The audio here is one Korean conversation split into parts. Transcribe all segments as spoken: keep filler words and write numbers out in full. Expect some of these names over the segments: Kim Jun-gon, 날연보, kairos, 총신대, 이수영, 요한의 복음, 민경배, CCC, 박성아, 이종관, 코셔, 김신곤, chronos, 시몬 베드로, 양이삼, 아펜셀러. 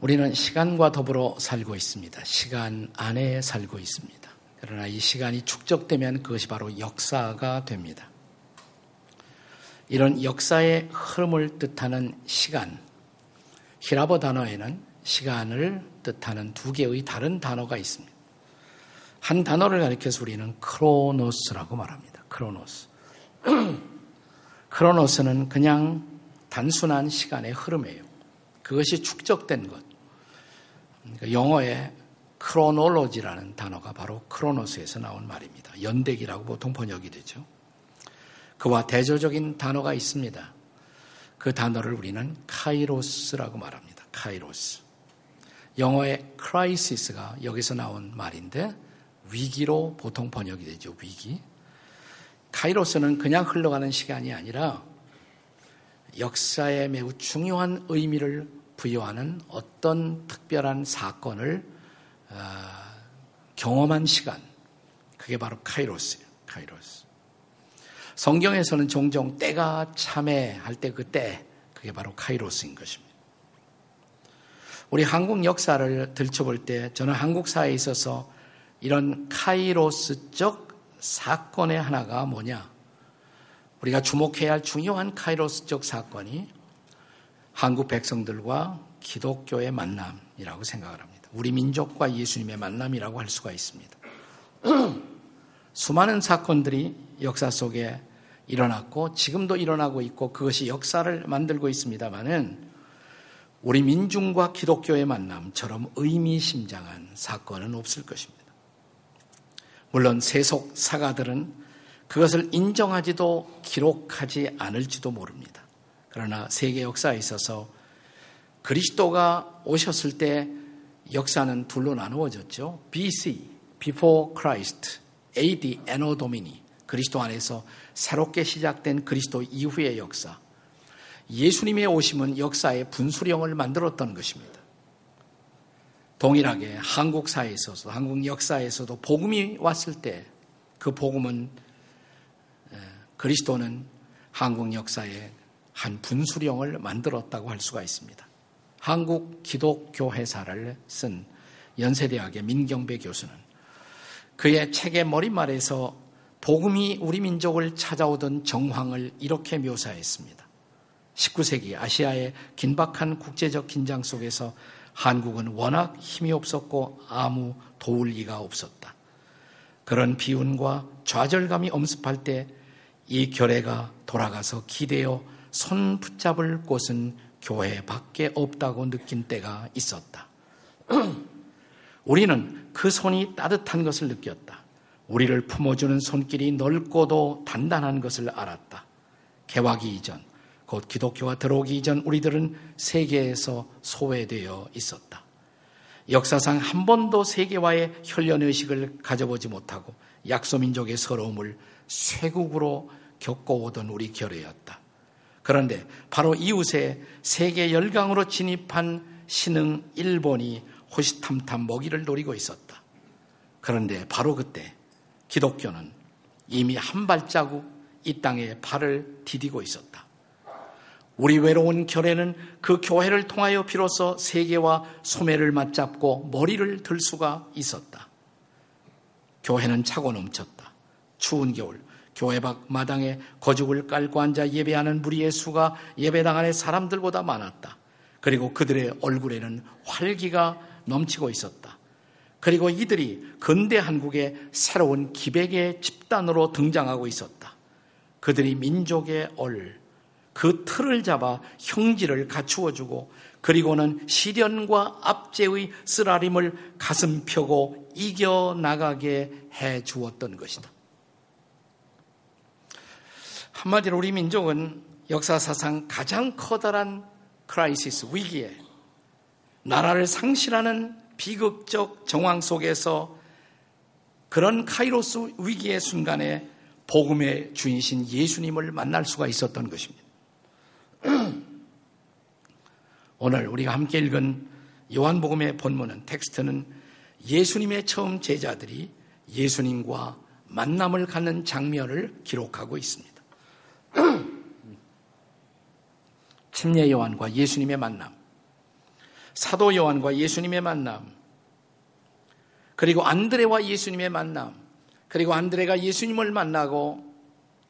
우리는 시간과 더불어 살고 있습니다. 시간 안에 살고 있습니다. 그러나 이 시간이 축적되면 그것이 바로 역사가 됩니다. 이런 역사의 흐름을 뜻하는 시간, 히라보 단어에는 시간을 뜻하는 두 개의 다른 단어가 있습니다. 한 단어를 가리켜서 우리는 크로노스라고 말합니다. 크로노스. 크로노스는 그냥 단순한 시간의 흐름이에요. 그것이 축적된 것. 영어의 크로놀로지라는 단어가 바로 크로노스에서 나온 말입니다. 연대기라고 보통 번역이 되죠. 그와 대조적인 단어가 있습니다. 그 단어를 우리는 카이로스라고 말합니다. 카이로스. 영어의 크라이시스가 여기서 나온 말인데 위기로 보통 번역이 되죠. 위기. 카이로스는 그냥 흘러가는 시간이 아니라 역사에 매우 중요한 의미를 부여하는 어떤 특별한 사건을 경험한 시간. 그게 바로 카이로스예요. 카이로스. 성경에서는 종종 때가 참에 할 때 그 때, 그게 바로 카이로스인 것입니다. 우리 한국 역사를 들춰볼 때 저는 한국 사회에 있어서 이런 카이로스적 사건의 하나가 뭐냐? 우리가 주목해야 할 중요한 카이로스적 사건이 한국 백성들과 기독교의 만남이라고 생각을 합니다. 우리 민족과 예수님의 만남이라고 할 수가 있습니다. 수많은 사건들이 역사 속에 일어났고 지금도 일어나고 있고 그것이 역사를 만들고 있습니다마는 우리 민중과 기독교의 만남처럼 의미심장한 사건은 없을 것입니다. 물론 세속 사가들은 그것을 인정하지도 기록하지 않을지도 모릅니다. 그러나 세계 역사에 있어서 그리스도가 오셨을 때 역사는 둘로 나누어졌죠. 비씨, Before Christ, 에이디, Anno Domini, 그리스도 안에서 새롭게 시작된 그리스도 이후의 역사. 예수님의 오심은 역사의 분수령을 만들었던 것입니다. 동일하게 한국 사회에서도, 한국 역사에서도 복음이 왔을 때 그 복음은, 그리스도는 한국 역사의 한 분수령을 만들었다고 할 수가 있습니다. 한국 기독교회사를 쓴 연세대학의 민경배 교수는 그의 책의 머릿말에서 복음이 우리 민족을 찾아오던 정황을 이렇게 묘사했습니다. 십구 세기 아시아의 긴박한 국제적 긴장 속에서 한국은 워낙 힘이 없었고 아무 도울 리가 없었다. 그런 비운과 좌절감이 엄습할 때 이 결례가 돌아가서 기대어 손 붙잡을 곳은 교회밖에 없다고 느낀 때가 있었다. 우리는 그 손이 따뜻한 것을 느꼈다. 우리를 품어주는 손길이 넓고도 단단한 것을 알았다. 개화기 이전, 곧 기독교가 들어오기 이전 우리들은 세계에서 소외되어 있었다. 역사상 한 번도 세계와의 혈연의식을 가져보지 못하고 약소민족의 서러움을 쇄국으로 겪어오던 우리 결례였다. 그런데 바로 이웃에 세계 열강으로 진입한 신흥 일본이 호시탐탐 먹이를 노리고 있었다. 그런데 바로 그때 기독교는 이미 한 발자국 이 땅에 발을 디디고 있었다. 우리 외로운 결례는 그 교회를 통하여 비로소 세계와 소매를 맞잡고 머리를 들 수가 있었다. 교회는 차고 넘쳤다. 추운 겨울, 교회 밖 마당에 거죽을 깔고 앉아 예배하는 무리의 수가 예배당 안에 사람들보다 많았다. 그리고 그들의 얼굴에는 활기가 넘치고 있었다. 그리고 이들이 근대 한국의 새로운 기백의 집단으로 등장하고 있었다. 그들이 민족의 얼, 그 틀을 잡아 형질을 갖추어주고 그리고는 시련과 압제의 쓰라림을 가슴 펴고 이겨나가게 해주었던 것이다. 한마디로 우리 민족은 역사사상 가장 커다란 크라이시스, 위기에 나라를 상실하는 비극적 정황 속에서 그런 카이로스 위기의 순간에 복음의 주인신 예수님을 만날 수가 있었던 것입니다. 오늘 우리가 함께 읽은 요한복음의 본문은 텍스트는 예수님의 처음 제자들이 예수님과 만남을 갖는 장면을 기록하고 있습니다. 침례 요한과 예수님의 만남. 사도 요한과 예수님의 만남, 그리고 안드레와 예수님의 만남, 그리고 안드레가 예수님을 만나고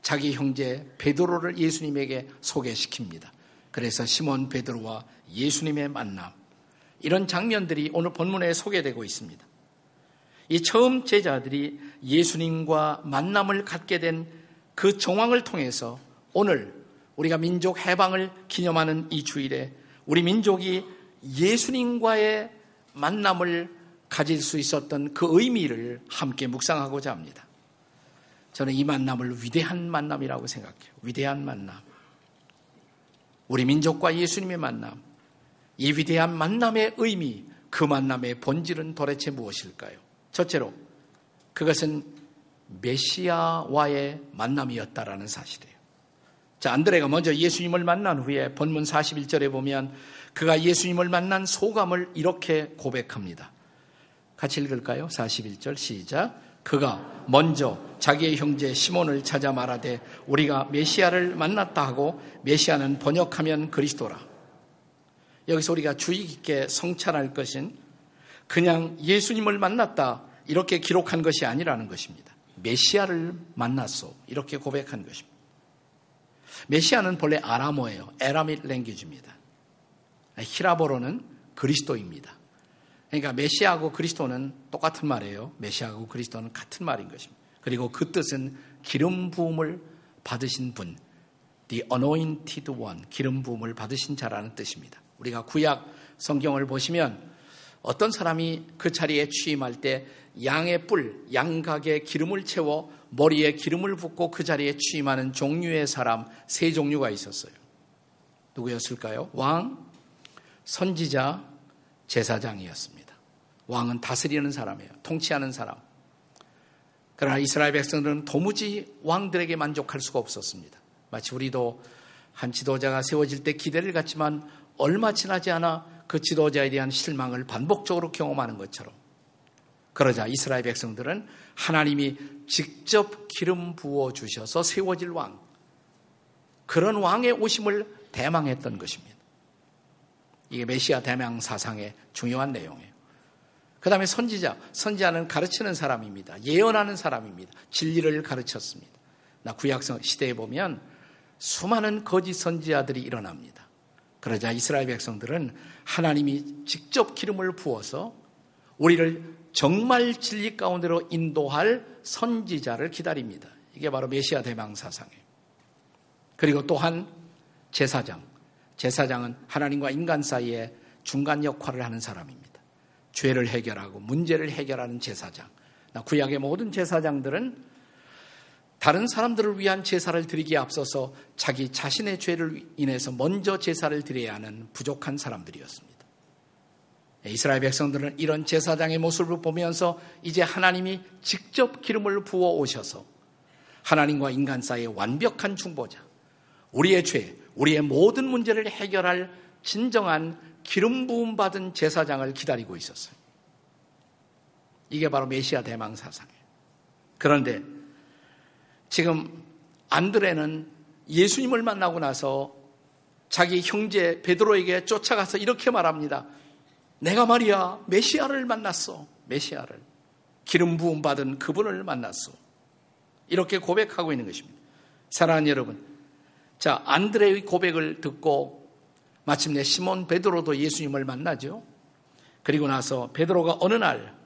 자기 형제 베드로를 예수님에게 소개시킵니다. 그래서 시몬 베드로와 예수님의 만남, 이런 장면들이 오늘 본문에 소개되고 있습니다. 이 처음 제자들이 예수님과 만남을 갖게 된 그 정황을 통해서 오늘 우리가 민족 해방을 기념하는 이 주일에 우리 민족이 예수님과의 만남을 가질 수 있었던 그 의미를 함께 묵상하고자 합니다. 저는 이 만남을 위대한 만남이라고 생각해요. 위대한 만남. 우리 민족과 예수님의 만남. 이 위대한 만남의 의미, 그 만남의 본질은 도대체 무엇일까요? 첫째로, 그것은 메시아와의 만남이었다라는 사실이에요. 자, 안드레가 먼저 예수님을 만난 후에 본문 사십일 절에 보면 그가 예수님을 만난 소감을 이렇게 고백합니다. 같이 읽을까요? 사십일 절 시작. 그가 먼저 자기의 형제 시몬을 찾아 말하되 우리가 메시아를 만났다 하고, 메시아는 번역하면 그리스도라. 여기서 우리가 주의 깊게 성찰할 것은 그냥 예수님을 만났다 이렇게 기록한 것이 아니라는 것입니다. 메시아를 만났소 이렇게 고백한 것입니다. 메시아는 본래 아람어예요. 에라믹 랭귀지입니다. 히라보로는 그리스도입니다. 그러니까 메시아하고 그리스도는 똑같은 말이에요. 메시아하고 그리스도는 같은 말인 것입니다. 그리고 그 뜻은 기름 부음을 받으신 분, the anointed one, 기름 부음을 받으신 자라는 뜻입니다. 우리가 구약 성경을 보시면 어떤 사람이 그 자리에 취임할 때 양의 뿔, 양각에 기름을 채워 머리에 기름을 붓고 그 자리에 취임하는 종류의 사람 세 종류가 있었어요. 누구였을까요? 왕, 선지자, 제사장이었습니다. 왕은 다스리는 사람이에요. 통치하는 사람. 그러나 이스라엘 백성들은 도무지 왕들에게 만족할 수가 없었습니다. 마치 우리도 한 지도자가 세워질 때 기대를 갖지만 얼마 지나지 않아 그 지도자에 대한 실망을 반복적으로 경험하는 것처럼, 그러자 이스라엘 백성들은 하나님이 직접 기름 부어주셔서 세워질 왕, 그런 왕의 오심을 대망했던 것입니다. 이게 메시아 대망 사상의 중요한 내용이에요. 그 다음에 선지자, 선지자는 가르치는 사람입니다. 예언하는 사람입니다. 진리를 가르쳤습니다. 나 구약 시대에 보면 수많은 거짓 선지자들이 일어납니다. 그러자 이스라엘 백성들은 하나님이 직접 기름을 부어서 우리를 정말 진리 가운데로 인도할 선지자를 기다립니다. 이게 바로 메시아 대망 사상이에요. 그리고 또한 제사장. 제사장은 하나님과 인간 사이에 중간 역할을 하는 사람입니다. 죄를 해결하고 문제를 해결하는 제사장. 구약의 모든 제사장들은 다른 사람들을 위한 제사를 드리기에 앞서서 자기 자신의 죄를 인해서 먼저 제사를 드려야 하는 부족한 사람들이었습니다. 이스라엘 백성들은 이런 제사장의 모습을 보면서 이제 하나님이 직접 기름을 부어 오셔서 하나님과 인간 사이의 완벽한 중보자, 우리의 죄, 우리의 모든 문제를 해결할 진정한 기름 부음 받은 제사장을 기다리고 있었어요. 이게 바로 메시아 대망 사상이에요. 그런데 지금 안드레는 예수님을 만나고 나서 자기 형제 베드로에게 쫓아가서 이렇게 말합니다. 내가 말이야 메시아를 만났어. 메시아를, 기름 부음 받은 그분을 만났어. 이렇게 고백하고 있는 것입니다. 사랑하는 여러분, 자, 안드레의 고백을 듣고 마침내 시몬 베드로도 예수님을 만나죠. 그리고 나서 베드로가 어느 날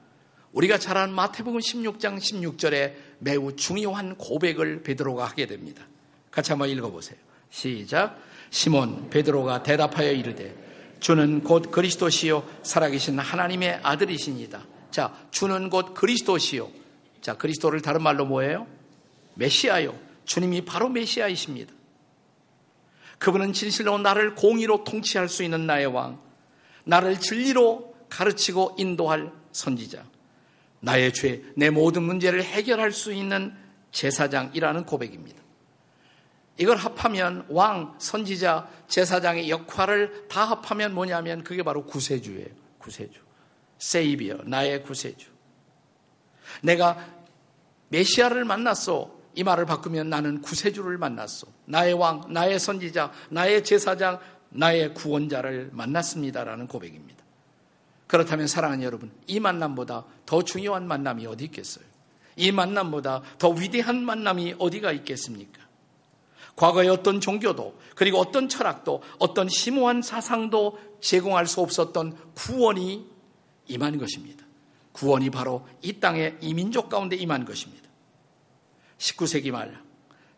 우리가 잘 아는 마태복음 십육 장 십육 절에 매우 중요한 고백을 베드로가 하게 됩니다. 같이 한번 읽어보세요. 시작. 시몬 베드로가 대답하여 이르되 주는 곧 그리스도시요 살아계신 하나님의 아들이시니다. 자, 주는 곧 그리스도시요. 자, 그리스도를 다른 말로 뭐예요? 메시아요. 주님이 바로 메시아이십니다. 그분은 진실로 나를 공의로 통치할 수 있는 나의 왕, 나를 진리로 가르치고 인도할 선지자, 나의 죄, 내 모든 문제를 해결할 수 있는 제사장이라는 고백입니다. 이걸 합하면 왕, 선지자, 제사장의 역할을 다 합하면 뭐냐면 그게 바로 구세주예요. 구세주. 세이비어, 나의 구세주. 내가 메시아를 만났소. 이 말을 바꾸면 나는 구세주를 만났소. 나의 왕, 나의 선지자, 나의 제사장, 나의 구원자를 만났습니다라는 고백입니다. 그렇다면 사랑하는 여러분, 이 만남보다 더 중요한 만남이 어디 있겠어요? 이 만남보다 더 위대한 만남이 어디가 있겠습니까? 과거의 어떤 종교도 그리고 어떤 철학도 어떤 심오한 사상도 제공할 수 없었던 구원이 임한 것입니다. 구원이 바로 이 땅의 이 민족 가운데 임한 것입니다. 십구 세기 말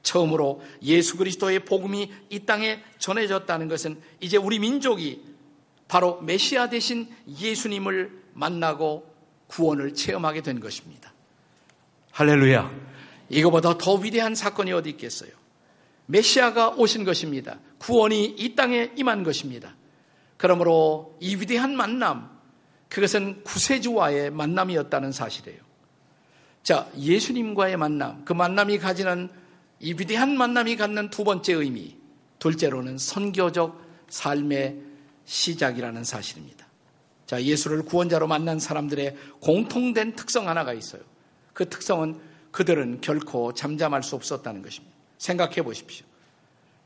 처음으로 예수 그리스도의 복음이 이 땅에 전해졌다는 것은 이제 우리 민족이 바로 메시아 대신 예수님을 만나고 구원을 체험하게 된 것입니다. 할렐루야! 이거보다 더 위대한 사건이 어디 있겠어요? 메시아가 오신 것입니다. 구원이 이 땅에 임한 것입니다. 그러므로 이 위대한 만남, 그것은 구세주와의 만남이었다는 사실이에요. 자, 예수님과의 만남, 그 만남이 가지는 이 위대한 만남이 갖는 두 번째 의미, 둘째로는 선교적 삶의 시작이라는 사실입니다. 자, 예수를 구원자로 만난 사람들의 공통된 특성 하나가 있어요. 그 특성은 그들은 결코 잠잠할 수 없었다는 것입니다. 생각해 보십시오.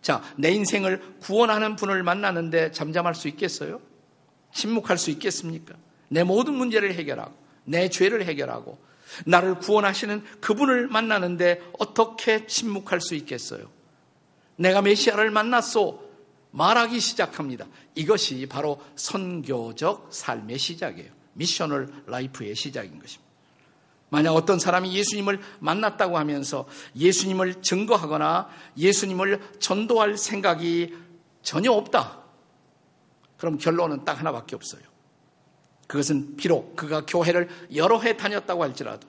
자, 내 인생을 구원하는 분을 만나는데 잠잠할 수 있겠어요? 침묵할 수 있겠습니까? 내 모든 문제를 해결하고 내 죄를 해결하고 나를 구원하시는 그분을 만나는데 어떻게 침묵할 수 있겠어요? 내가 메시아를 만났소. 말하기 시작합니다. 이것이 바로 선교적 삶의 시작이에요. 미셔널 라이프의 시작인 것입니다. 만약 어떤 사람이 예수님을 만났다고 하면서 예수님을 증거하거나 예수님을 전도할 생각이 전혀 없다. 그럼 결론은 딱 하나밖에 없어요. 그것은 비록 그가 교회를 여러 해 다녔다고 할지라도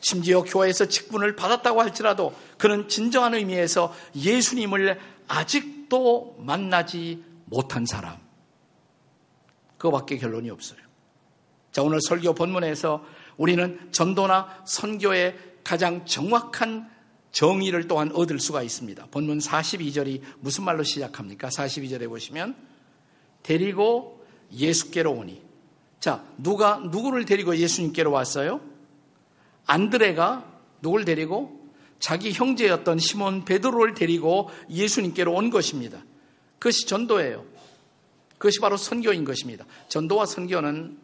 심지어 교회에서 직분을 받았다고 할지라도 그는 진정한 의미에서 예수님을 아직도 만나지 못한 사람. 그거밖에 결론이 없어요. 자, 오늘 설교 본문에서 우리는 전도나 선교의 가장 정확한 정의를 또한 얻을 수가 있습니다. 본문 사십이 절이 무슨 말로 시작합니까? 사십이 절에 보시면 데리고 예수께로 오니. 자, 누가 누구를 데리고 예수님께로 왔어요? 안드레가 누굴 데리고? 자기 형제였던 시몬 베드로를 데리고 예수님께로 온 것입니다. 그것이 전도예요. 그것이 바로 선교인 것입니다. 전도와 선교는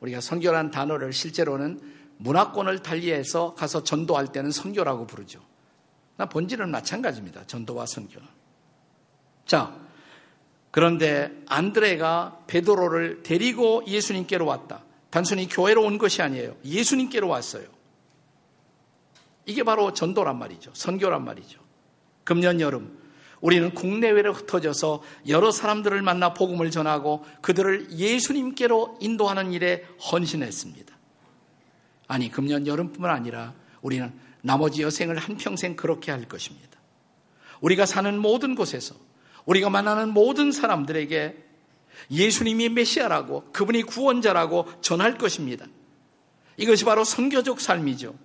우리가 선교라는 단어를 실제로는 문화권을 달리해서 가서 전도할 때는 선교라고 부르죠. 나 본질은 마찬가지입니다. 전도와 선교는. 자, 그런데 안드레가 베드로를 데리고 예수님께로 왔다. 단순히 교회로 온 것이 아니에요. 예수님께로 왔어요. 이게 바로 전도란 말이죠. 선교란 말이죠. 금년 여름 우리는 국내외로 흩어져서 여러 사람들을 만나 복음을 전하고 그들을 예수님께로 인도하는 일에 헌신했습니다. 아니, 금년 여름뿐만 아니라 우리는 나머지 여생을 한평생 그렇게 할 것입니다. 우리가 사는 모든 곳에서 우리가 만나는 모든 사람들에게 예수님이 메시아라고 그분이 구원자라고 전할 것입니다. 이것이 바로 선교적 삶이죠.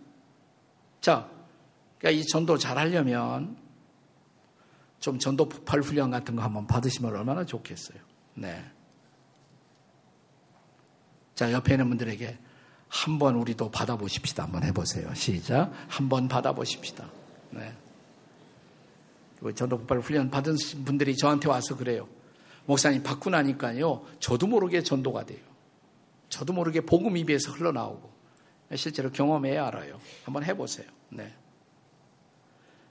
자, 그러니까 이 전도 잘하려면 좀 전도 폭발 훈련 같은 거 한번 받으시면 얼마나 좋겠어요. 네. 자, 옆에 있는 분들에게 한번 우리도 받아보십시다. 한번 해보세요. 시작. 한번 받아보십시다. 네. 전도 폭발 훈련 받은 분들이 저한테 와서 그래요. 목사님 받고 나니까요. 저도 모르게 전도가 돼요. 저도 모르게 복음이 입에서 흘러나오고. 실제로 경험해야 알아요. 한번 해보세요. 네.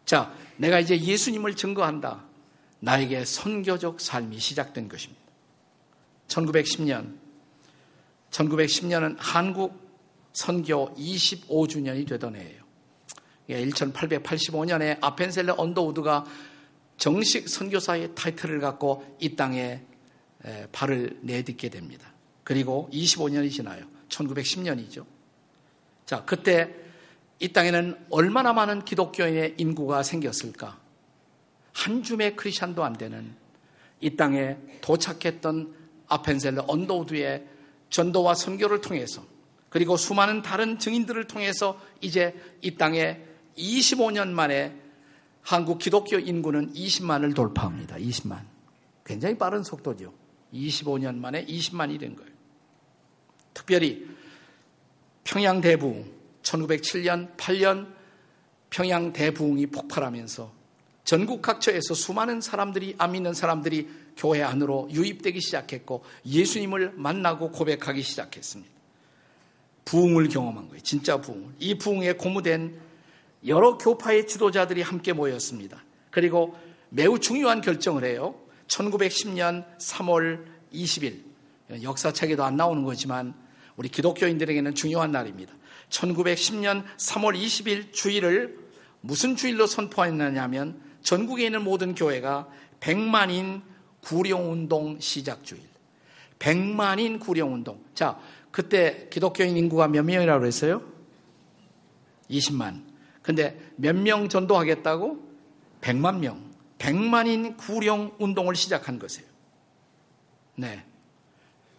자, 내가 이제 예수님을 증거한다. 나에게 선교적 삶이 시작된 것입니다. 천구백십 년, 천구백십 년은 한국 선교 이십오 주년이 되던 해예요. 천팔백팔십오 년에 아펜셀러 언더우드가 정식 선교사의 타이틀을 갖고 이 땅에 발을 내딛게 됩니다. 그리고 이십오 년이 지나요. 천구백십 년이죠. 자, 그때 이 땅에는 얼마나 많은 기독교인의 인구가 생겼을까? 한 줌의 크리스찬도 안 되는 이 땅에 도착했던 아펜셀러 언더우드의 전도와 선교를 통해서 그리고 수많은 다른 증인들을 통해서 이제 이 땅에 이십오 년 만에 한국 기독교 인구는 이십만을 돌파합니다. 이십만. 굉장히 빠른 속도죠. 이십오 년 만에 이십만이 된 거예요. 특별히 평양대부흥, 천구백칠 년, 팔 년 평양대부흥이 폭발하면서 전국 각처에서 수많은 사람들이, 안 믿는 사람들이 교회 안으로 유입되기 시작했고 예수님을 만나고 고백하기 시작했습니다. 부흥을 경험한 거예요. 진짜 부흥을. 이 부흥에 고무된 여러 교파의 지도자들이 함께 모였습니다. 그리고 매우 중요한 결정을 해요. 천구백십 년 삼월 이십 일, 역사책에도 안 나오는 거지만 우리 기독교인들에게는 중요한 날입니다. 천구백십 년 삼월 이십 일 주일을 무슨 주일로 선포했느냐 하면 전국에 있는 모든 교회가 백만인 구령운동 시작주일. 백만인 구령운동. 자, 그때 기독교인 인구가 몇 명이라고 그랬어요? 이십만. 근데 몇 명 전도하겠다고? 백만 명. 백만인 구령운동을 시작한 것이에요. 네.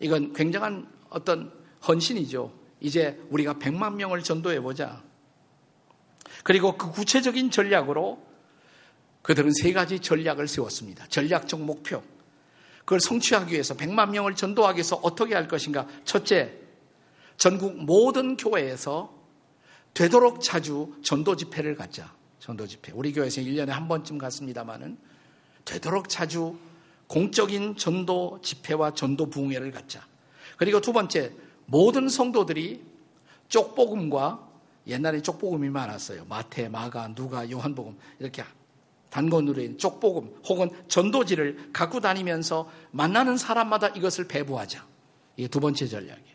이건 굉장한 어떤 헌신이죠. 이제 우리가 백만 명을 전도해보자. 그리고 그 구체적인 전략으로 그들은 세 가지 전략을 세웠습니다. 전략적 목표. 그걸 성취하기 위해서 백만 명을 전도하기 위해서 어떻게 할 것인가. 첫째, 전국 모든 교회에서 되도록 자주 전도 집회를 갖자. 전도 집회. 우리 교회에서 일 년에 한 번쯤 갔습니다마는 되도록 자주 공적인 전도 집회와 전도 부흥회를 갖자. 그리고 두 번째, 모든 성도들이 쪽복음과, 옛날에 쪽복음이 많았어요. 마태, 마가, 누가, 요한복음 이렇게 단권으로 인 쪽복음 혹은 전도지를 갖고 다니면서 만나는 사람마다 이것을 배부하자. 이게 두 번째 전략이에요.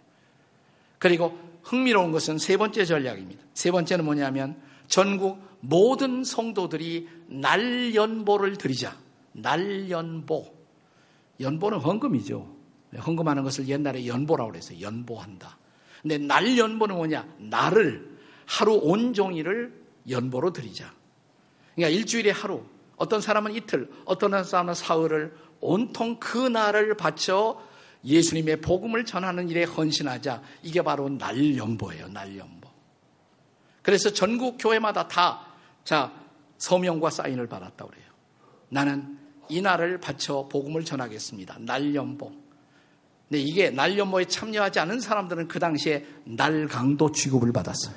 그리고 흥미로운 것은 세 번째 전략입니다. 세 번째는 뭐냐면 전국 모든 성도들이 날연보를 드리자. 날연보. 연보는 헌금이죠. 헌금하는 것을 옛날에 연보라고 그랬어요. 연보한다. 근데 날연보는 뭐냐? 날을 하루 온종일을 연보로 드리자. 그러니까 일주일에 하루, 어떤 사람은 이틀, 어떤 사람은 사흘을 온통 그 날을 바쳐 예수님의 복음을 전하는 일에 헌신하자. 이게 바로 날연보예요. 날연보. 그래서 전국 교회마다 다 자, 서명과 사인을 받았다고 그래요. 나는 이 날을 바쳐 복음을 전하겠습니다. 날연보. 근데 이게 날연보에 참여하지 않은 사람들은 그 당시에 날강도 취급을 받았어요.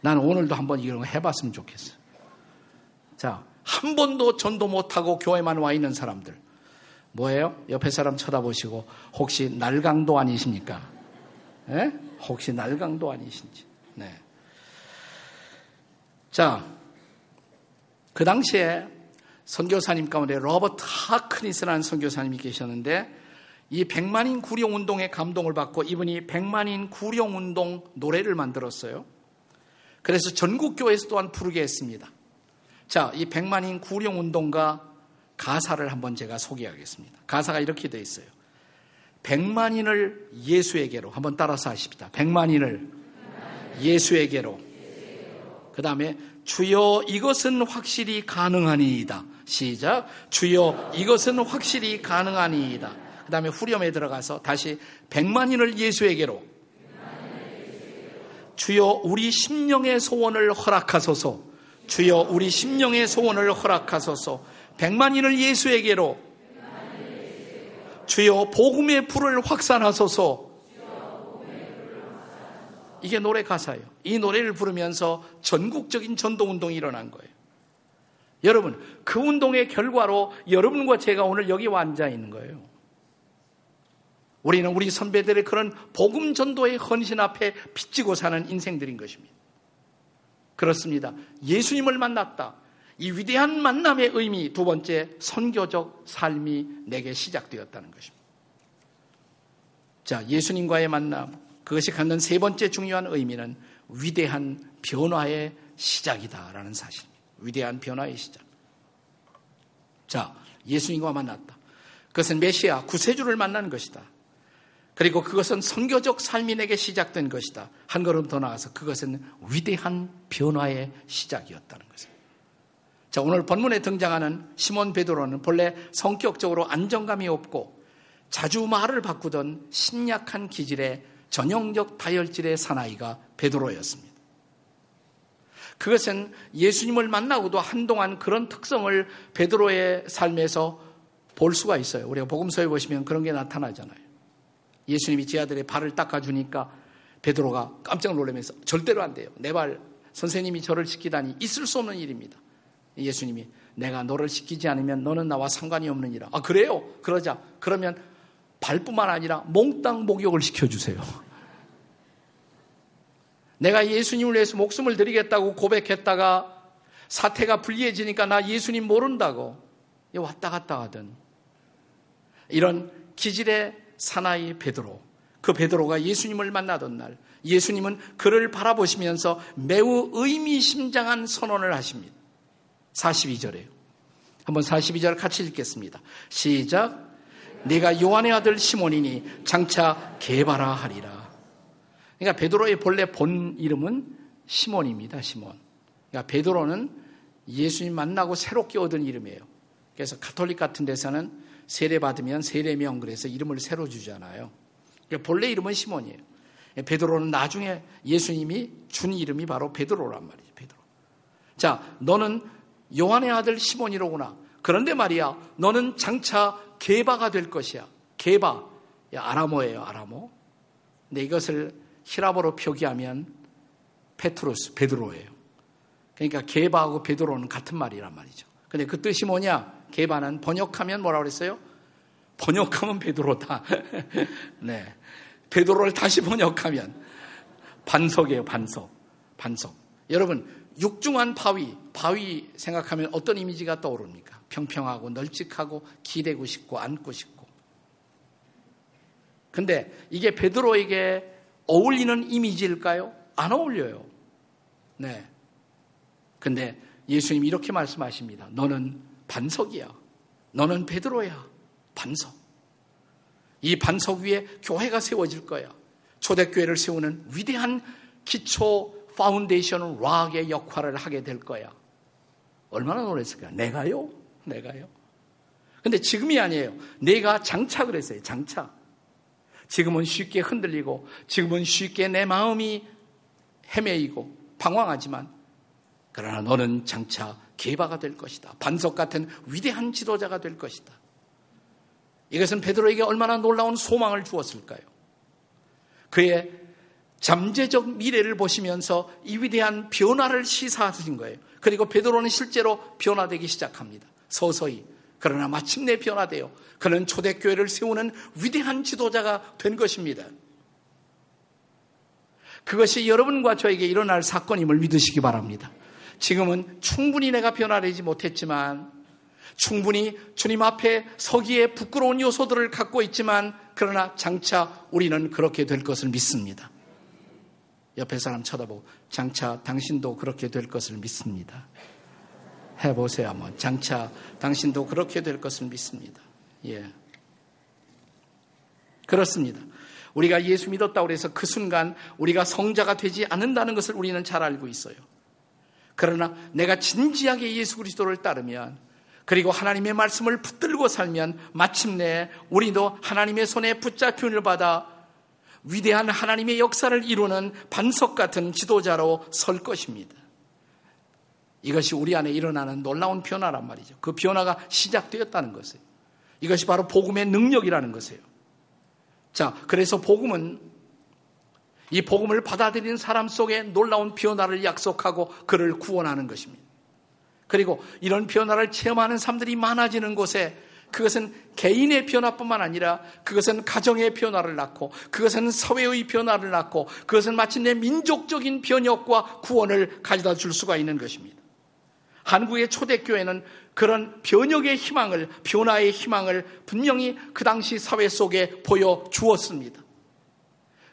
나는 오늘도 한번 이런 거 해봤으면 좋겠어. 자, 한 번도 전도 못하고 교회만 와 있는 사람들. 뭐예요? 옆에 사람 쳐다보시고 혹시 날강도 아니십니까? 예? 혹시 날강도 아니신지. 네. 자, 그 당시에 선교사님 가운데 로버트 하크니스라는 선교사님이 계셨는데 이 백만인 구령운동에 감동을 받고 이분이 백만인 구령운동 노래를 만들었어요. 그래서 전국 교회에서 또한 부르게 했습니다. 자, 이 백만인 구령운동가 가사를 한번 제가 소개하겠습니다. 가사가 이렇게 되어 있어요. 백만인을 예수에게로. 한번 따라서 하십시다. 백만인을 예수에게로. 그 다음에 주여 이것은 확실히 가능하니이다. 시작. 주여 이것은 확실히 가능하니이다. 그 다음에 후렴에 들어가서 다시 백만인을 예수에게로. 주여 우리 심령의 소원을 허락하소서. 주여 우리 심령의 소원을 허락하소서. 백만인을 예수에게로. 주여 복음의 불을 확산하소서. 이게 노래 가사예요. 이 노래를 부르면서 전국적인 전도운동이 일어난 거예요. 여러분, 그 운동의 결과로 여러분과 제가 오늘 여기 앉아 있는 거예요. 우리는 우리 선배들의 그런 복음 전도의 헌신 앞에 빚지고 사는 인생들인 것입니다. 그렇습니다. 예수님을 만났다. 이 위대한 만남의 의미, 두 번째, 선교적 삶이 내게 시작되었다는 것입니다. 자, 예수님과의 만남, 그것이 갖는 세 번째 중요한 의미는 위대한 변화의 시작이다라는 사실입니다. 위대한 변화의 시작. 자, 예수님과 만났다. 그것은 메시아, 구세주를 만난 것이다. 그리고 그것은 선교적 삶이 내게 시작된 것이다. 한 걸음 더 나아가서 그것은 위대한 변화의 시작이었다는 것입니다. 자, 오늘 본문에 등장하는 시몬 베드로는 본래 성격적으로 안정감이 없고 자주 말을 바꾸던 신약한 기질의 전형적 다혈질의 사나이가 베드로였습니다. 그것은 예수님을 만나고도 한동안 그런 특성을 베드로의 삶에서 볼 수가 있어요. 우리가 복음서에 보시면 그런 게 나타나잖아요. 예수님이 제 아들의 발을 닦아주니까 베드로가 깜짝 놀라면서 절대로 안 돼요. 내 발, 선생님이 저를 지키다니 있을 수 없는 일입니다. 예수님이 내가 너를 씻기지 않으면 너는 나와 상관이 없느니라. 아 그래요? 그러자 그러면 발뿐만 아니라 몽땅 목욕을 시켜주세요. 내가 예수님을 위해서 목숨을 드리겠다고 고백했다가 사태가 불리해지니까 나 예수님 모른다고 왔다 갔다 하던 이런 기질의 사나이 베드로, 그 베드로가 예수님을 만나던 날 예수님은 그를 바라보시면서 매우 의미심장한 선언을 하십니다. 사십이 절에요. 한번 사십이 절 같이 읽겠습니다. 시작. 네가 요한의 아들 시몬이니 장차 개바라 하리라. 그러니까 베드로의 본래 본 이름은 시몬입니다. 시몬. 그러니까 베드로는 예수님 만나고 새롭게 얻은 이름이에요. 그래서 가톨릭 같은 데서는 세례받으면 세례명 그래서 이름을 새로 주잖아요. 그러니까 본래 이름은 시몬이에요. 베드로는 나중에 예수님이 준 이름이 바로 베드로란 말이죠. 베드로. 자, 너는 요한의 아들 시몬이로구나. 그런데 말이야, 너는 장차 게바가 될 것이야. 게바, 아람어예요. 아람어. 근데 이것을 히라보로 표기하면 페트로스, 베드로예요. 그러니까 게바하고 베드로는 같은 말이란 말이죠. 근데 그 뜻이 뭐냐? 게바는 번역하면 뭐라고 그랬어요? 번역하면 베드로다. 네, 베드로를 다시 번역하면 반석이에요. 반석, 반석. 여러분, 육중한 바위, 바위 생각하면 어떤 이미지가 떠오릅니까? 평평하고 널찍하고 기대고 싶고 안고 싶고. 근데 이게 베드로에게 어울리는 이미지일까요? 안 어울려요. 네. 근데 예수님이 이렇게 말씀하십니다. 너는 반석이야. 너는 베드로야. 반석. 이 반석 위에 교회가 세워질 거야. 초대교회를 세우는 위대한 기초 파운데이션은 락의 역할을 하게 될 거야. 얼마나 놀랐을까요? 내가요? 내가요? 근데 지금이 아니에요. 내가 장차 그랬어요. 장차. 지금은 쉽게 흔들리고 지금은 쉽게 내 마음이 헤매이고 방황하지만 그러나 너는 장차 개바가 될 것이다. 반석 같은 위대한 지도자가 될 것이다. 이것은 베드로에게 얼마나 놀라운 소망을 주었을까요? 그의 잠재적 미래를 보시면서 이 위대한 변화를 시사하신 거예요. 그리고 베드로는 실제로 변화되기 시작합니다. 서서히. 그러나 마침내 변화되어 그는 초대교회를 세우는 위대한 지도자가 된 것입니다. 그것이 여러분과 저에게 일어날 사건임을 믿으시기 바랍니다. 지금은 충분히 내가 변화되지 못했지만 충분히 주님 앞에 서기에 부끄러운 요소들을 갖고 있지만 그러나 장차 우리는 그렇게 될 것을 믿습니다. 옆에 사람 쳐다보고 장차 당신도 그렇게 될 것을 믿습니다. 해보세요 한번. 장차 당신도 그렇게 될 것을 믿습니다. 예, 그렇습니다. 우리가 예수 믿었다고 해서 그 순간 우리가 성자가 되지 않는다는 것을 우리는 잘 알고 있어요. 그러나 내가 진지하게 예수 그리스도를 따르면 그리고 하나님의 말씀을 붙들고 살면 마침내 우리도 하나님의 손에 붙잡힘을 받아 위대한 하나님의 역사를 이루는 반석 같은 지도자로 설 것입니다. 이것이 우리 안에 일어나는 놀라운 변화란 말이죠. 그 변화가 시작되었다는 것이에요. 이것이 바로 복음의 능력이라는 것이에요. 자, 그래서 복음은 이 복음을 받아들인 사람 속에 놀라운 변화를 약속하고 그를 구원하는 것입니다. 그리고 이런 변화를 체험하는 사람들이 많아지는 곳에 그것은 개인의 변화뿐만 아니라 그것은 가정의 변화를 낳고 그것은 사회의 변화를 낳고 그것은 마침내 민족적인 변혁과 구원을 가져다 줄 수가 있는 것입니다. 한국의 초대교회는 그런 변혁의 희망을, 변화의 희망을 분명히 그 당시 사회 속에 보여주었습니다.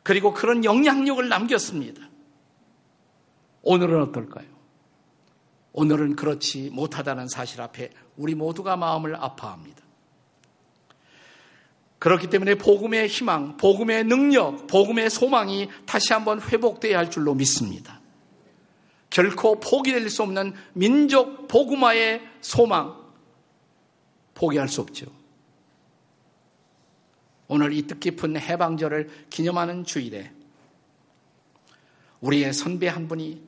그리고 그런 영향력을 남겼습니다. 오늘은 어떨까요? 오늘은 그렇지 못하다는 사실 앞에 우리 모두가 마음을 아파합니다. 그렇기 때문에 복음의 희망, 복음의 능력, 복음의 소망이 다시 한번 회복돼야 할 줄로 믿습니다. 결코 포기될 수 없는 민족 복음화의 소망, 포기할 수 없죠. 오늘 이 뜻깊은 해방절을 기념하는 주일에 우리의 선배 한 분이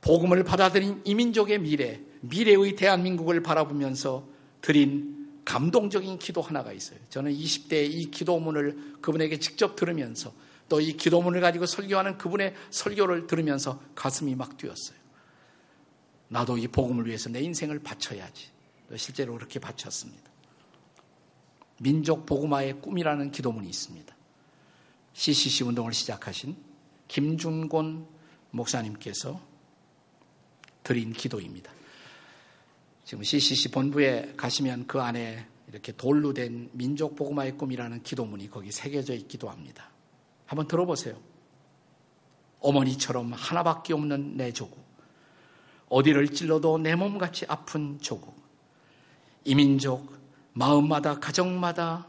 복음을 받아들인 이민족의 미래, 미래의 대한민국을 바라보면서 드린 감동적인 기도 하나가 있어요. 저는 이십 대에 이 기도문을 그분에게 직접 들으면서 또 이 기도문을 가지고 설교하는 그분의 설교를 들으면서 가슴이 막 뛰었어요. 나도 이 복음을 위해서 내 인생을 바쳐야지. 실제로 그렇게 바쳤습니다. 민족 복음화의 꿈이라는 기도문이 있습니다. 씨씨씨 운동을 시작하신 김준곤 목사님께서 드린 기도입니다. 지금 씨씨씨 본부에 가시면 그 안에 이렇게 돌로 된 민족 복음화의 꿈이라는 기도문이 거기 새겨져 있기도 합니다. 한번 들어보세요. 어머니처럼 하나밖에 없는 내 조국, 어디를 찔러도 내 몸같이 아픈 조국, 이민족, 마음마다, 가정마다,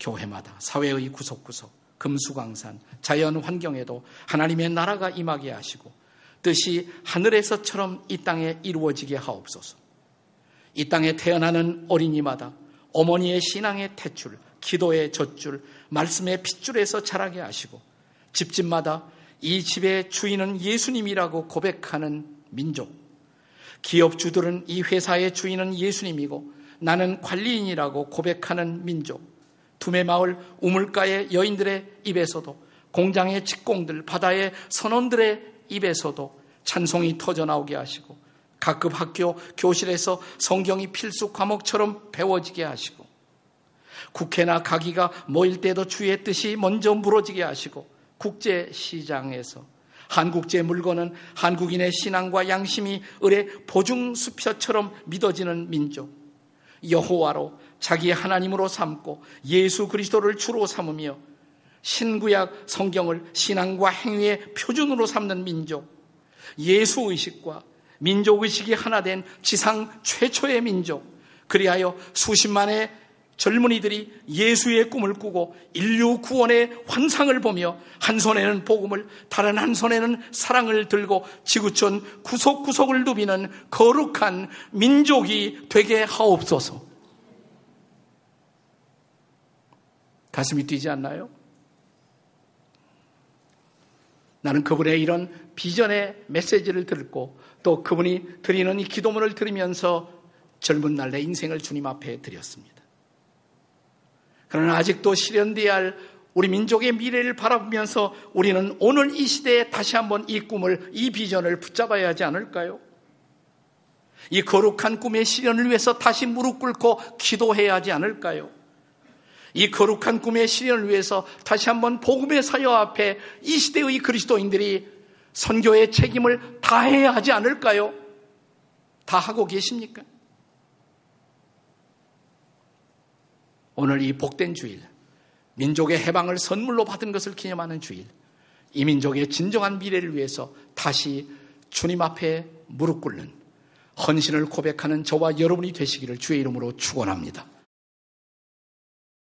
교회마다, 사회의 구석구석, 금수강산, 자연환경에도 하나님의 나라가 임하게 하시고 뜻이 하늘에서처럼 이 땅에 이루어지게 하옵소서. 이 땅에 태어나는 어린이마다 어머니의 신앙의 탯줄, 기도의 젖줄, 말씀의 핏줄에서 자라게 하시고 집집마다 이 집의 주인은 예수님이라고 고백하는 민족, 기업주들은 이 회사의 주인은 예수님이고 나는 관리인이라고 고백하는 민족, 두메마을 우물가의 여인들의 입에서도 공장의 직공들, 바다의 선원들의 입에서도 찬송이 터져나오게 하시고 각급 학교 교실에서 성경이 필수 과목처럼 배워지게 하시고 국회나 가기가 모일 때도 주의 뜻이 먼저 무너지게 하시고 국제시장에서 한국제 물건은 한국인의 신앙과 양심이 을의 보증수표처럼 믿어지는 민족, 여호와로 자기의 하나님으로 삼고 예수 그리스도를 주로 삼으며 신구약 성경을 신앙과 행위의 표준으로 삼는 민족, 예수의식과 민족의식이 하나 된 지상 최초의 민족, 그리하여 수십만의 젊은이들이 예수의 꿈을 꾸고 인류 구원의 환상을 보며 한 손에는 복음을, 다른 한 손에는 사랑을 들고 지구촌 구석구석을 누비는 거룩한 민족이 되게 하옵소서. 가슴이 뛰지 않나요? 나는 그분의 이런 비전의 메시지를 듣고 또 그분이 드리는 이 기도문을 들으면서 젊은 날 내 인생을 주님 앞에 드렸습니다. 그러나 아직도 실현돼야 할 우리 민족의 미래를 바라보면서 우리는 오늘 이 시대에 다시 한번 이 꿈을, 이 비전을 붙잡아야 하지 않을까요? 이 거룩한 꿈의 실현을 위해서 다시 무릎 꿇고 기도해야 하지 않을까요? 이 거룩한 꿈의 실현을 위해서 다시 한번 복음의 사역 앞에 이 시대의 그리스도인들이 선교의 책임을 다해야 하지 않을까요? 다 하고 계십니까? 오늘 이 복된 주일, 민족의 해방을 선물로 받은 것을 기념하는 주일, 이 민족의 진정한 미래를 위해서 다시 주님 앞에 무릎 꿇는 헌신을 고백하는 저와 여러분이 되시기를 주의 이름으로 축원합니다.